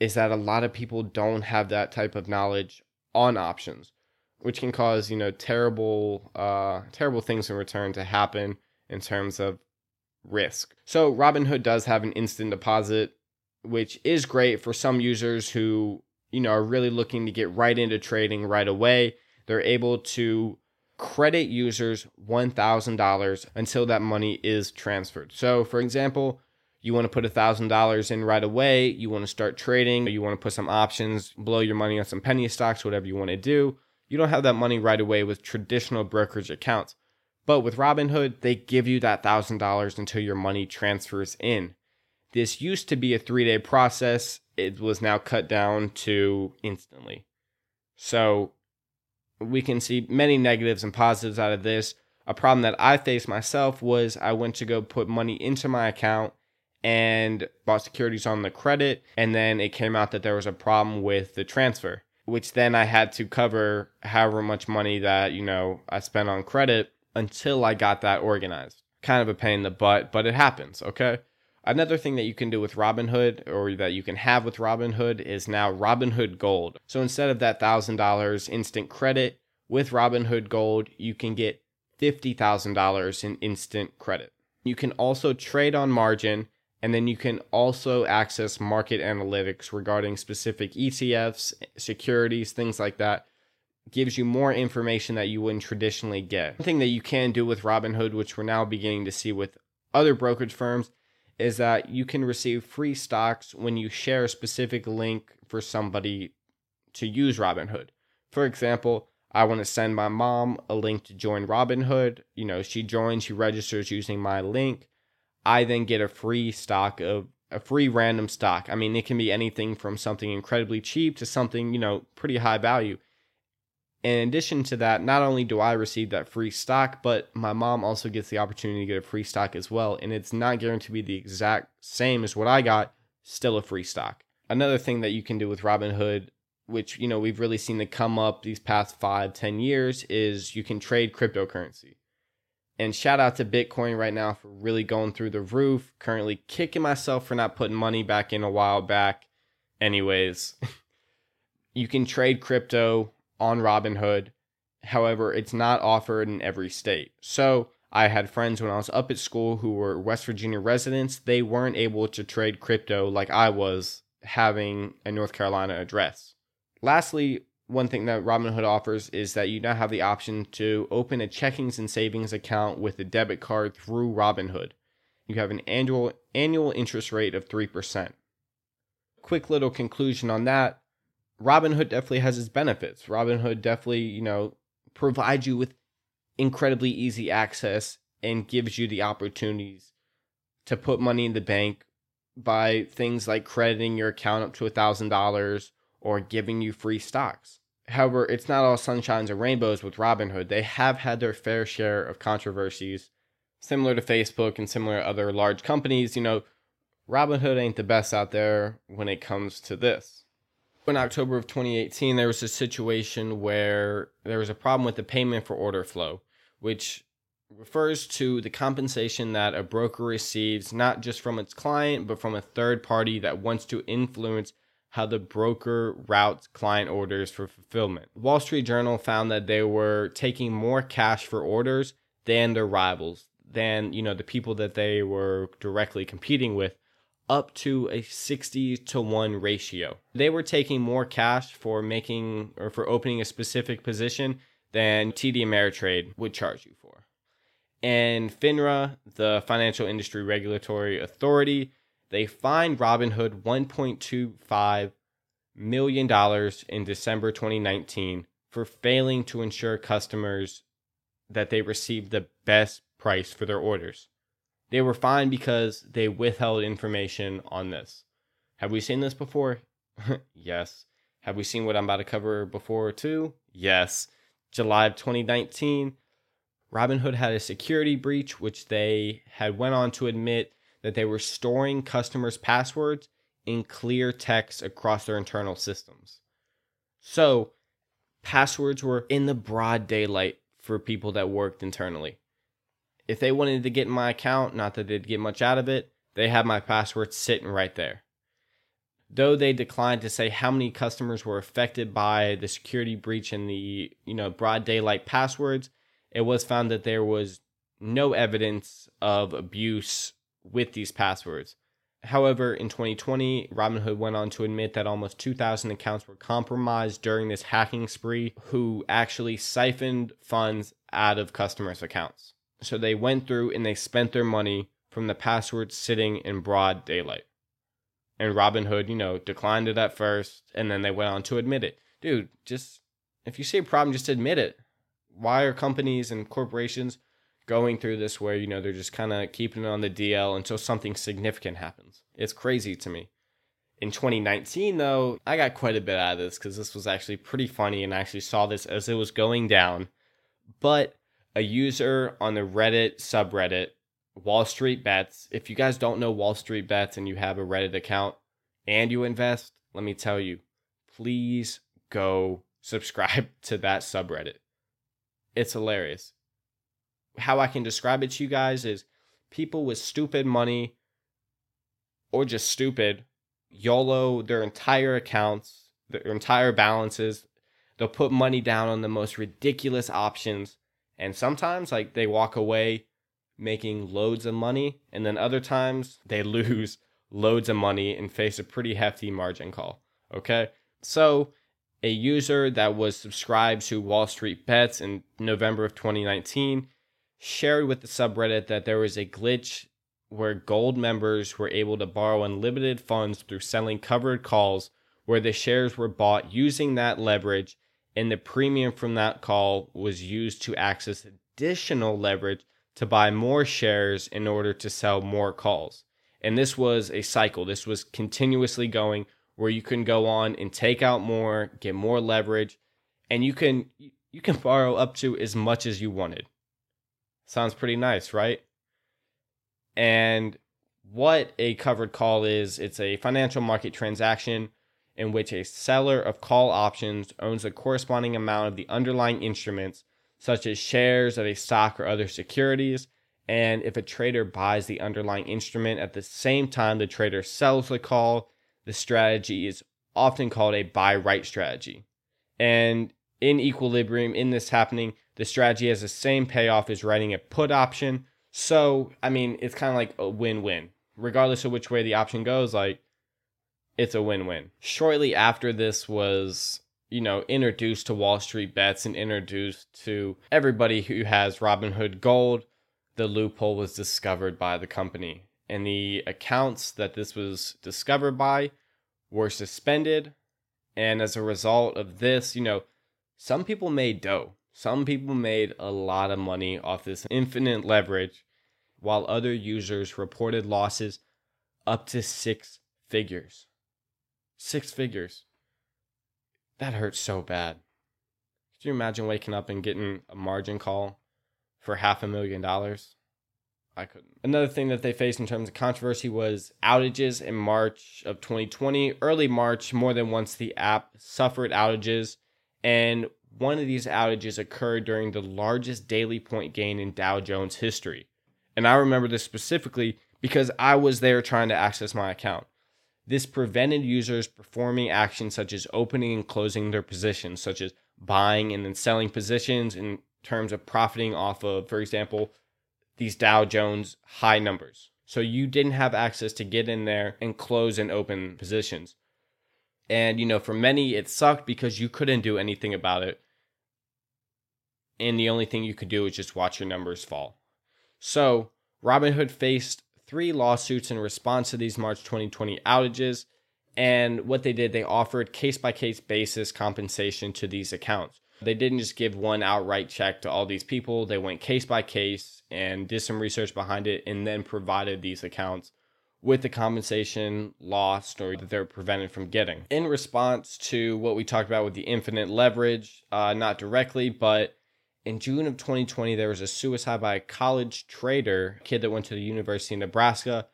is that a lot of people don't have that type of knowledge on options, which can cause, you know, terrible things in return to happen in terms of risk. So Robinhood does have an instant deposit, which is great for some users who, you know, are really looking to get right into trading right away. They're able to credit users $1,000 until that money is transferred. So for example, you want to put $1,000 in right away, you want to start trading, you want to put some options, blow your money on some penny stocks, whatever you want to do. You don't have that money right away with traditional brokerage accounts. But with Robinhood, they give you that $1,000 until your money transfers in. This used to be a 3-day process. It was now cut down to instantly. So we can see many negatives and positives out of this. A problem that I faced myself was I went to go put money into my account and bought securities on the credit. And then it came out that there was a problem with the transfer, which then I had to cover however much money that, you know, I spent on credit until I got that organized. Kind of a pain in the butt, but it happens, okay? Another thing that you can do with Robinhood, or that you can have with Robinhood, is now Robinhood Gold. So instead of that $1,000 instant credit, with Robinhood Gold, you can get $50,000 in instant credit. You can also trade on margin, and then you can also access market analytics regarding specific ETFs, securities, things like that. Gives you more information that you wouldn't traditionally get. One thing that you can do with Robinhood, which we're now beginning to see with other brokerage firms, is that you can receive free stocks when you share a specific link for somebody to use Robinhood. For example, I want to send my mom a link to join Robinhood. You know, she joins, she registers using my link. I then get a free random stock. I mean, it can be anything from something incredibly cheap to something, you know, pretty high value. In addition to that, not only do I receive that free stock, but my mom also gets the opportunity to get a free stock as well. And it's not guaranteed to be the exact same as what I got, still a free stock. Another thing that you can do with Robinhood, which, you know, we've really seen to come up these past 5-10 years, is you can trade cryptocurrency. And shout out to Bitcoin right now for really going through the roof. Currently kicking myself for not putting money back in a while back. Anyways, you can trade crypto on Robinhood. However, it's not offered in every state. So I had friends when I was up at school who were West Virginia residents. They weren't able to trade crypto like I was, having a North Carolina address. Lastly, one thing that Robinhood offers is that you now have the option to open a checkings and savings account with a debit card through Robinhood. You have an annual interest rate of 3%. Quick little conclusion on that. Robinhood definitely has its benefits. Robinhood definitely, you know, provides you with incredibly easy access and gives you the opportunities to put money in the bank by things like crediting your account up to $1,000 or giving you free stocks. However, it's not all sunshines and rainbows with Robinhood. They have had their fair share of controversies, similar to Facebook and similar to other large companies. You know, Robinhood ain't the best out there when it comes to this. In October of 2018, there was a situation where there was a problem with the payment for order flow, which refers to the compensation that a broker receives, not just from its client, but from a third party that wants to influence how the broker routes client orders for fulfillment. Wall Street Journal found that they were taking more cash for orders than their rivals, than, you know, the people that they were directly competing with, up to a 60-1 ratio. They were taking more cash for making or for opening a specific position than TD Ameritrade would charge you for. And FINRA, the Financial Industry Regulatory Authority, they fined Robinhood $1.25 million in December 2019 for failing to ensure customers that they received the best price for their orders. They were fined because they withheld information on this. Have we seen this before? Yes. Have we seen what I'm about to cover before too? Yes. July of 2019, Robinhood had a security breach, which they had went on to admit that they were storing customers' passwords in clear text across their internal systems. So passwords were in the broad daylight for people that worked internally. If they wanted to get in my account, not that they'd get much out of it, they had my password sitting right there. Though they declined to say how many customers were affected by the security breach and the, you know, broad daylight passwords, it was found that there was no evidence of abuse with these passwords. However, in 2020, Robinhood went on to admit that almost 2,000 accounts were compromised during this hacking spree, who actually siphoned funds out of customers' accounts. So they went through and they spent their money from the passwords sitting in broad daylight. And Robinhood, you know, declined it at first, and then they went on to admit it. Dude, just, if you see a problem, just admit it. Why are companies and corporations going through this where, you know, they're just kind of keeping it on the DL until something significant happens? It's crazy to me. In 2019, though, I got quite a bit out of this because this was actually pretty funny, and I actually saw this as it was going down. But a user on the Reddit subreddit Wall Street Bets. If you guys don't know Wall Street Bets and you have a Reddit account and you invest, let me tell you, please go subscribe to that subreddit. It's hilarious. How I can describe it to you guys is people with stupid money or just stupid YOLO their entire accounts, their entire balances. They'll put money down on the most ridiculous options. And sometimes like they walk away making loads of money. And then other times they lose loads of money and face a pretty hefty margin call. Okay. So a user that was subscribed to Wall Street Bets in November of 2019 shared with the subreddit that there was a glitch where gold members were able to borrow unlimited funds through selling covered calls where the shares were bought using that leverage, and the premium from that call was used to access additional leverage to buy more shares in order to sell more calls. And this was a cycle. This was continuously going where you can go on and take out more, get more leverage, and you can borrow up to as much as you wanted. Sounds pretty nice, right? And what a covered call is, it's a financial market transaction in which a seller of call options owns a corresponding amount of the underlying instruments, such as shares of a stock or other securities, and if a trader buys the underlying instrument at the same time the trader sells the call, the strategy is often called a buy right strategy. And in equilibrium, in this happening, the strategy has the same payoff as writing a put option. So, I mean, it's kind of like a win-win. Regardless of which way the option goes, like, it's a win-win. Shortly after this was, introduced to Wall Street Bets and introduced to everybody who has Robinhood Gold, the loophole was discovered by the company. And the accounts that this was discovered by were suspended. And as a result of this, some people made dough. Some people made a lot of money off this infinite leverage, while other users reported losses up to six figures. Six figures. That hurts so bad. Could you imagine waking up and getting a margin call for $500,000? I couldn't. Another thing that they faced in terms of controversy was outages in March of 2020. Early March, more than once the app suffered outages. And one of these outages occurred during the largest daily point gain in Dow Jones history. And I remember this specifically because I was there trying to access my account. This prevented users performing actions such as opening and closing their positions, such as buying and then selling positions in terms of profiting off of, for example, these Dow Jones high numbers. So you didn't have access to get in there and close and open positions. And, for many, it sucked because you couldn't do anything about it. And the only thing you could do is just watch your numbers fall. So Robinhood faced 3 lawsuits in response to these March 2020 outages. And what they did, they offered case-by-case basis compensation to these accounts. They didn't just give one outright check to all these people. They went case-by-case and did some research behind it and then provided these accounts with the compensation lost or that they're prevented from getting. In response to what we talked about with the infinite leverage, not directly, but in June of 2020, there was a suicide by a college trader, a kid that went to the University of Nebraska,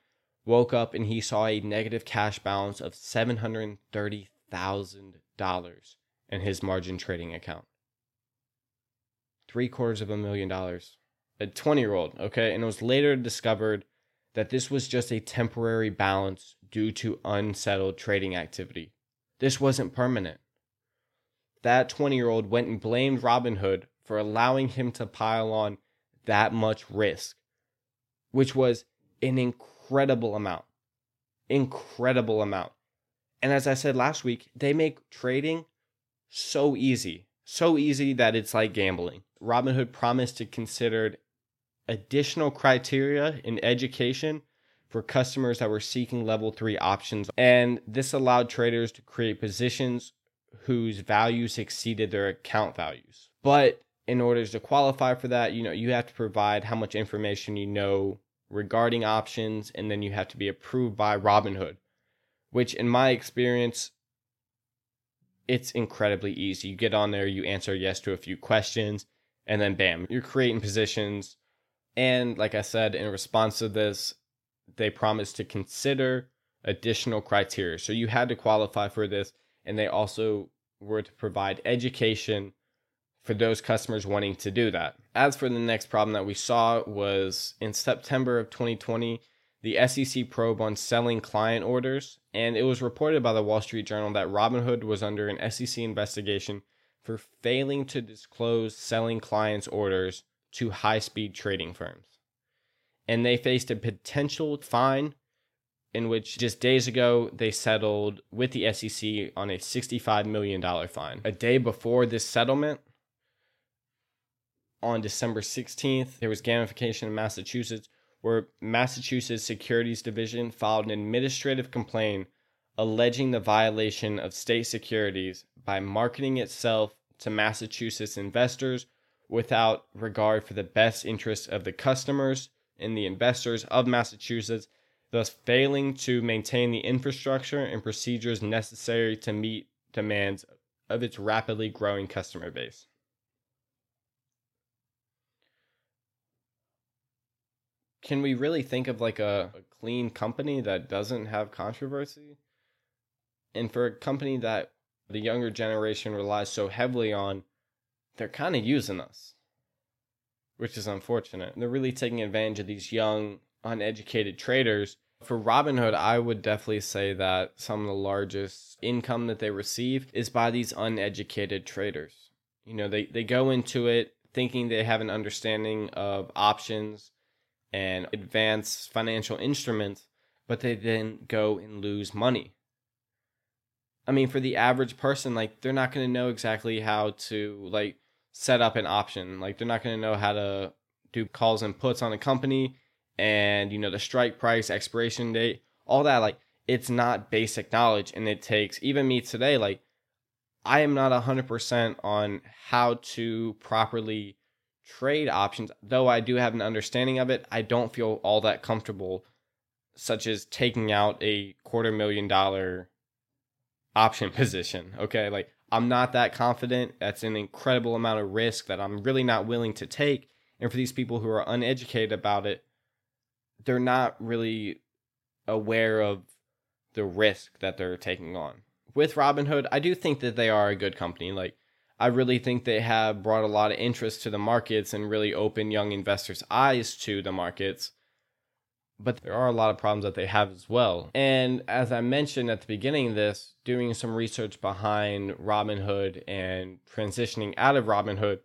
woke up and he saw a negative cash balance of $730,000 in his margin trading account. $750,000. A 20-year-old, okay? And it was later discovered that this was just a temporary balance due to unsettled trading activity. This wasn't permanent. That 20-year-old went and blamed Robinhood for allowing him to pile on that much risk, which was an incredible amount. Incredible amount. And as I said last week, they make trading so easy. So easy that it's like gambling. Robinhood promised to consider additional criteria in education for customers that were seeking level 3 options. And this allowed traders to create positions whose values exceeded their account values. But in order to qualify for that, you have to provide how much information you know regarding options, and then you have to be approved by Robinhood, which in my experience, it's incredibly easy. You get on there, you answer yes to a few questions, and then bam, you're creating positions And like I said, in response to this, they promised to consider additional criteria. So you had to qualify for this, and they also were to provide education for those customers wanting to do that. As for the next problem that we saw was in September of 2020, the SEC probe on selling client orders, and it was reported by the Wall Street Journal that Robinhood was under an SEC investigation for failing to disclose selling clients' orders to high-speed trading firms. And they faced a potential fine, in which just days ago, they settled with the SEC on a $65 million fine. A day before this settlement, on December 16th, there was gamification in Massachusetts, where Massachusetts Securities Division filed an administrative complaint alleging the violation of state securities by marketing itself to Massachusetts investors without regard for the best interests of the customers and the investors of Massachusetts, thus failing to maintain the infrastructure and procedures necessary to meet demands of its rapidly growing customer base. Can we really think of like a clean company that doesn't have controversy? And for a company that the younger generation relies so heavily on, they're kind of using us, which is unfortunate. They're really taking advantage of these young, uneducated traders. For Robinhood, I would definitely say that some of the largest income that they receive is by these uneducated traders. You know, they go into it thinking they have an understanding of options and advanced financial instruments, but they then go and lose money. I mean, for the average person, like, they're not going to know exactly how to, like, set up an option. Like, they're not going to know how to do calls and puts on a company and, you know, the strike price, expiration date, all that. Like, it's not basic knowledge, and it takes, even me today, like, I am not 100% on how to properly trade options. Though I do have an understanding of it, I don't feel all that comfortable, such as taking out a $250,000 option position, okay? Like, I'm not that confident. That's an incredible amount of risk that I'm really not willing to take. And for these people who are uneducated about it, they're not really aware of the risk that they're taking on. With Robinhood, I do think that they are a good company. Like, I really think they have brought a lot of interest to the markets and really opened young investors' eyes to the markets. But there are a lot of problems that they have as well. And as I mentioned at the beginning of this, doing some research behind Robinhood and transitioning out of Robinhood,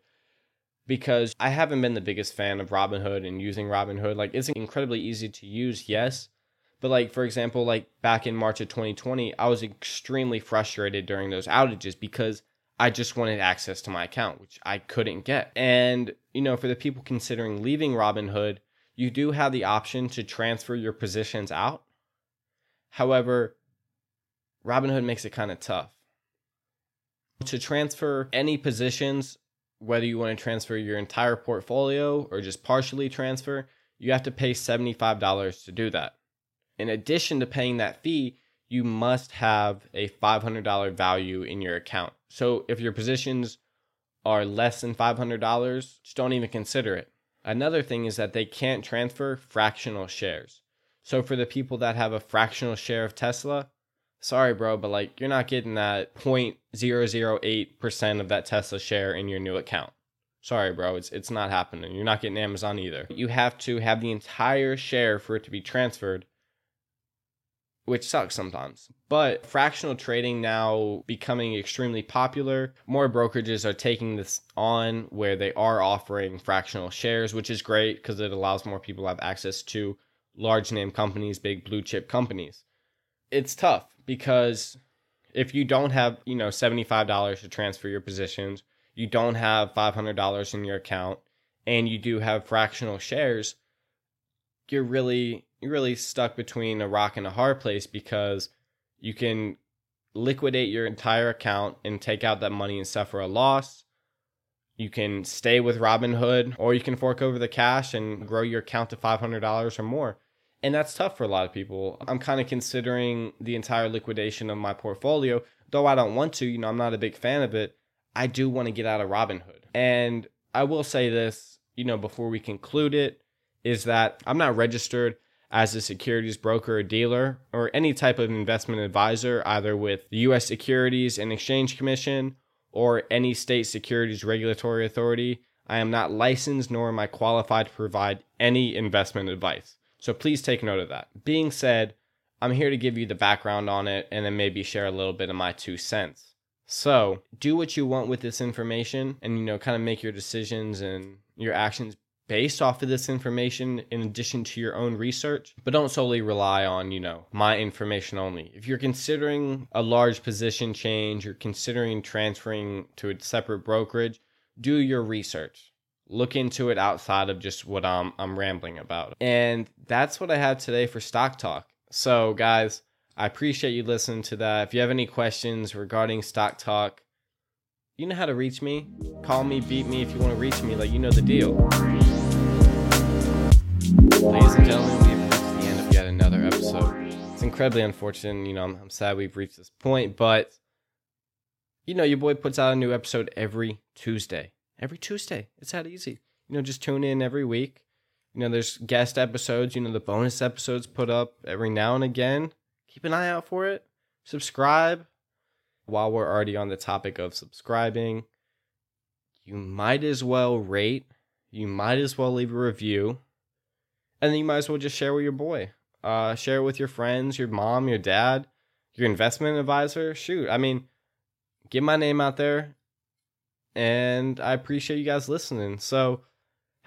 because I haven't been the biggest fan of Robinhood and using Robinhood. Like, it's incredibly easy to use, yes. But, like, for example, like back in March of 2020, I was extremely frustrated during those outages because I just wanted access to my account, which I couldn't get. And, you know, for the people considering leaving Robinhood, you do have the option to transfer your positions out. However, Robinhood makes it kind of tough. To transfer any positions, whether you want to transfer your entire portfolio or just partially transfer, you have to pay $75 to do that. In addition to paying that fee, you must have a $500 value in your account. So if your positions are less than $500, just don't even consider it. Another thing is that they can't transfer fractional shares. So for the people that have a fractional share of Tesla, sorry, bro, but like you're not getting that 0.008% of that Tesla share in your new account. Sorry, bro, it's not happening. You're not getting Amazon either. You have to have the entire share for it to be transferred, which sucks sometimes. But fractional trading now becoming extremely popular. More brokerages are taking this on where they are offering fractional shares, which is great because it allows more people to have access to large name companies, big blue chip companies. It's tough because if you don't have, you know, $75 to transfer your positions, you don't have $500 in your account, and you do have fractional shares, you're really stuck between a rock and a hard place because you can liquidate your entire account and take out that money and suffer a loss. You can stay with Robinhood, or you can fork over the cash and grow your account to $500 or more. And that's tough for a lot of people. I'm kind of considering the entire liquidation of my portfolio, though I don't want to, you know, I'm not a big fan of it. I do want to get out of Robinhood. And I will say this, you know, before we conclude it, is that I'm not registered as a securities broker or dealer or any type of investment advisor, either with the U.S. Securities and Exchange Commission or any state securities regulatory authority. I am not licensed nor am I qualified to provide any investment advice. So please take note of that. Being said, I'm here to give you the background on it and then maybe share a little bit of my 2 cents. So do what you want with this information and, kind of make your decisions and your actions based off of this information in addition to your own research, but don't solely rely on, my information only. If you're considering a large position change or considering transferring to a separate brokerage, do your research. Look into it outside of just what I'm rambling about. And that's what I have today for Stock Talk. So guys, I appreciate you listening to that. If you have any questions regarding Stock Talk, you know how to reach me. Call me, beat me if you want to reach me. Like, you know the deal. Ladies and gentlemen, we have reached the end of yet another episode. It's incredibly unfortunate. I'm sad we've reached this point, but your boy puts out a new episode every Tuesday. Every Tuesday. It's that easy. Just tune in every week. There's guest episodes. The bonus episodes put up every now and again. Keep an eye out for it. Subscribe. While we're already on the topic of subscribing, you might as well rate. You might as well leave a review. And then you might as well just share with your boy. Share it with your friends, your mom, your dad, your investment advisor. Shoot, get my name out there, and I appreciate you guys listening. So,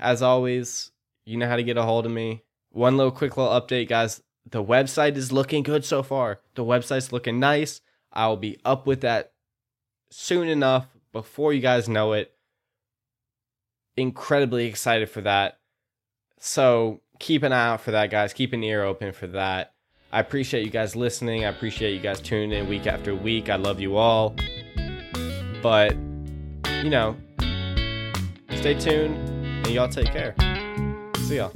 as always, you know how to get a hold of me. One quick little update, guys. The website is looking good so far. The website's looking nice. I'll be up with that soon enough before you guys know it. Incredibly excited for that. So, keep an eye out for that, guys. Keep an ear open for that. I appreciate you guys listening. I appreciate you guys tuning in week after week. I love you all. But, stay tuned and y'all take care. See y'all.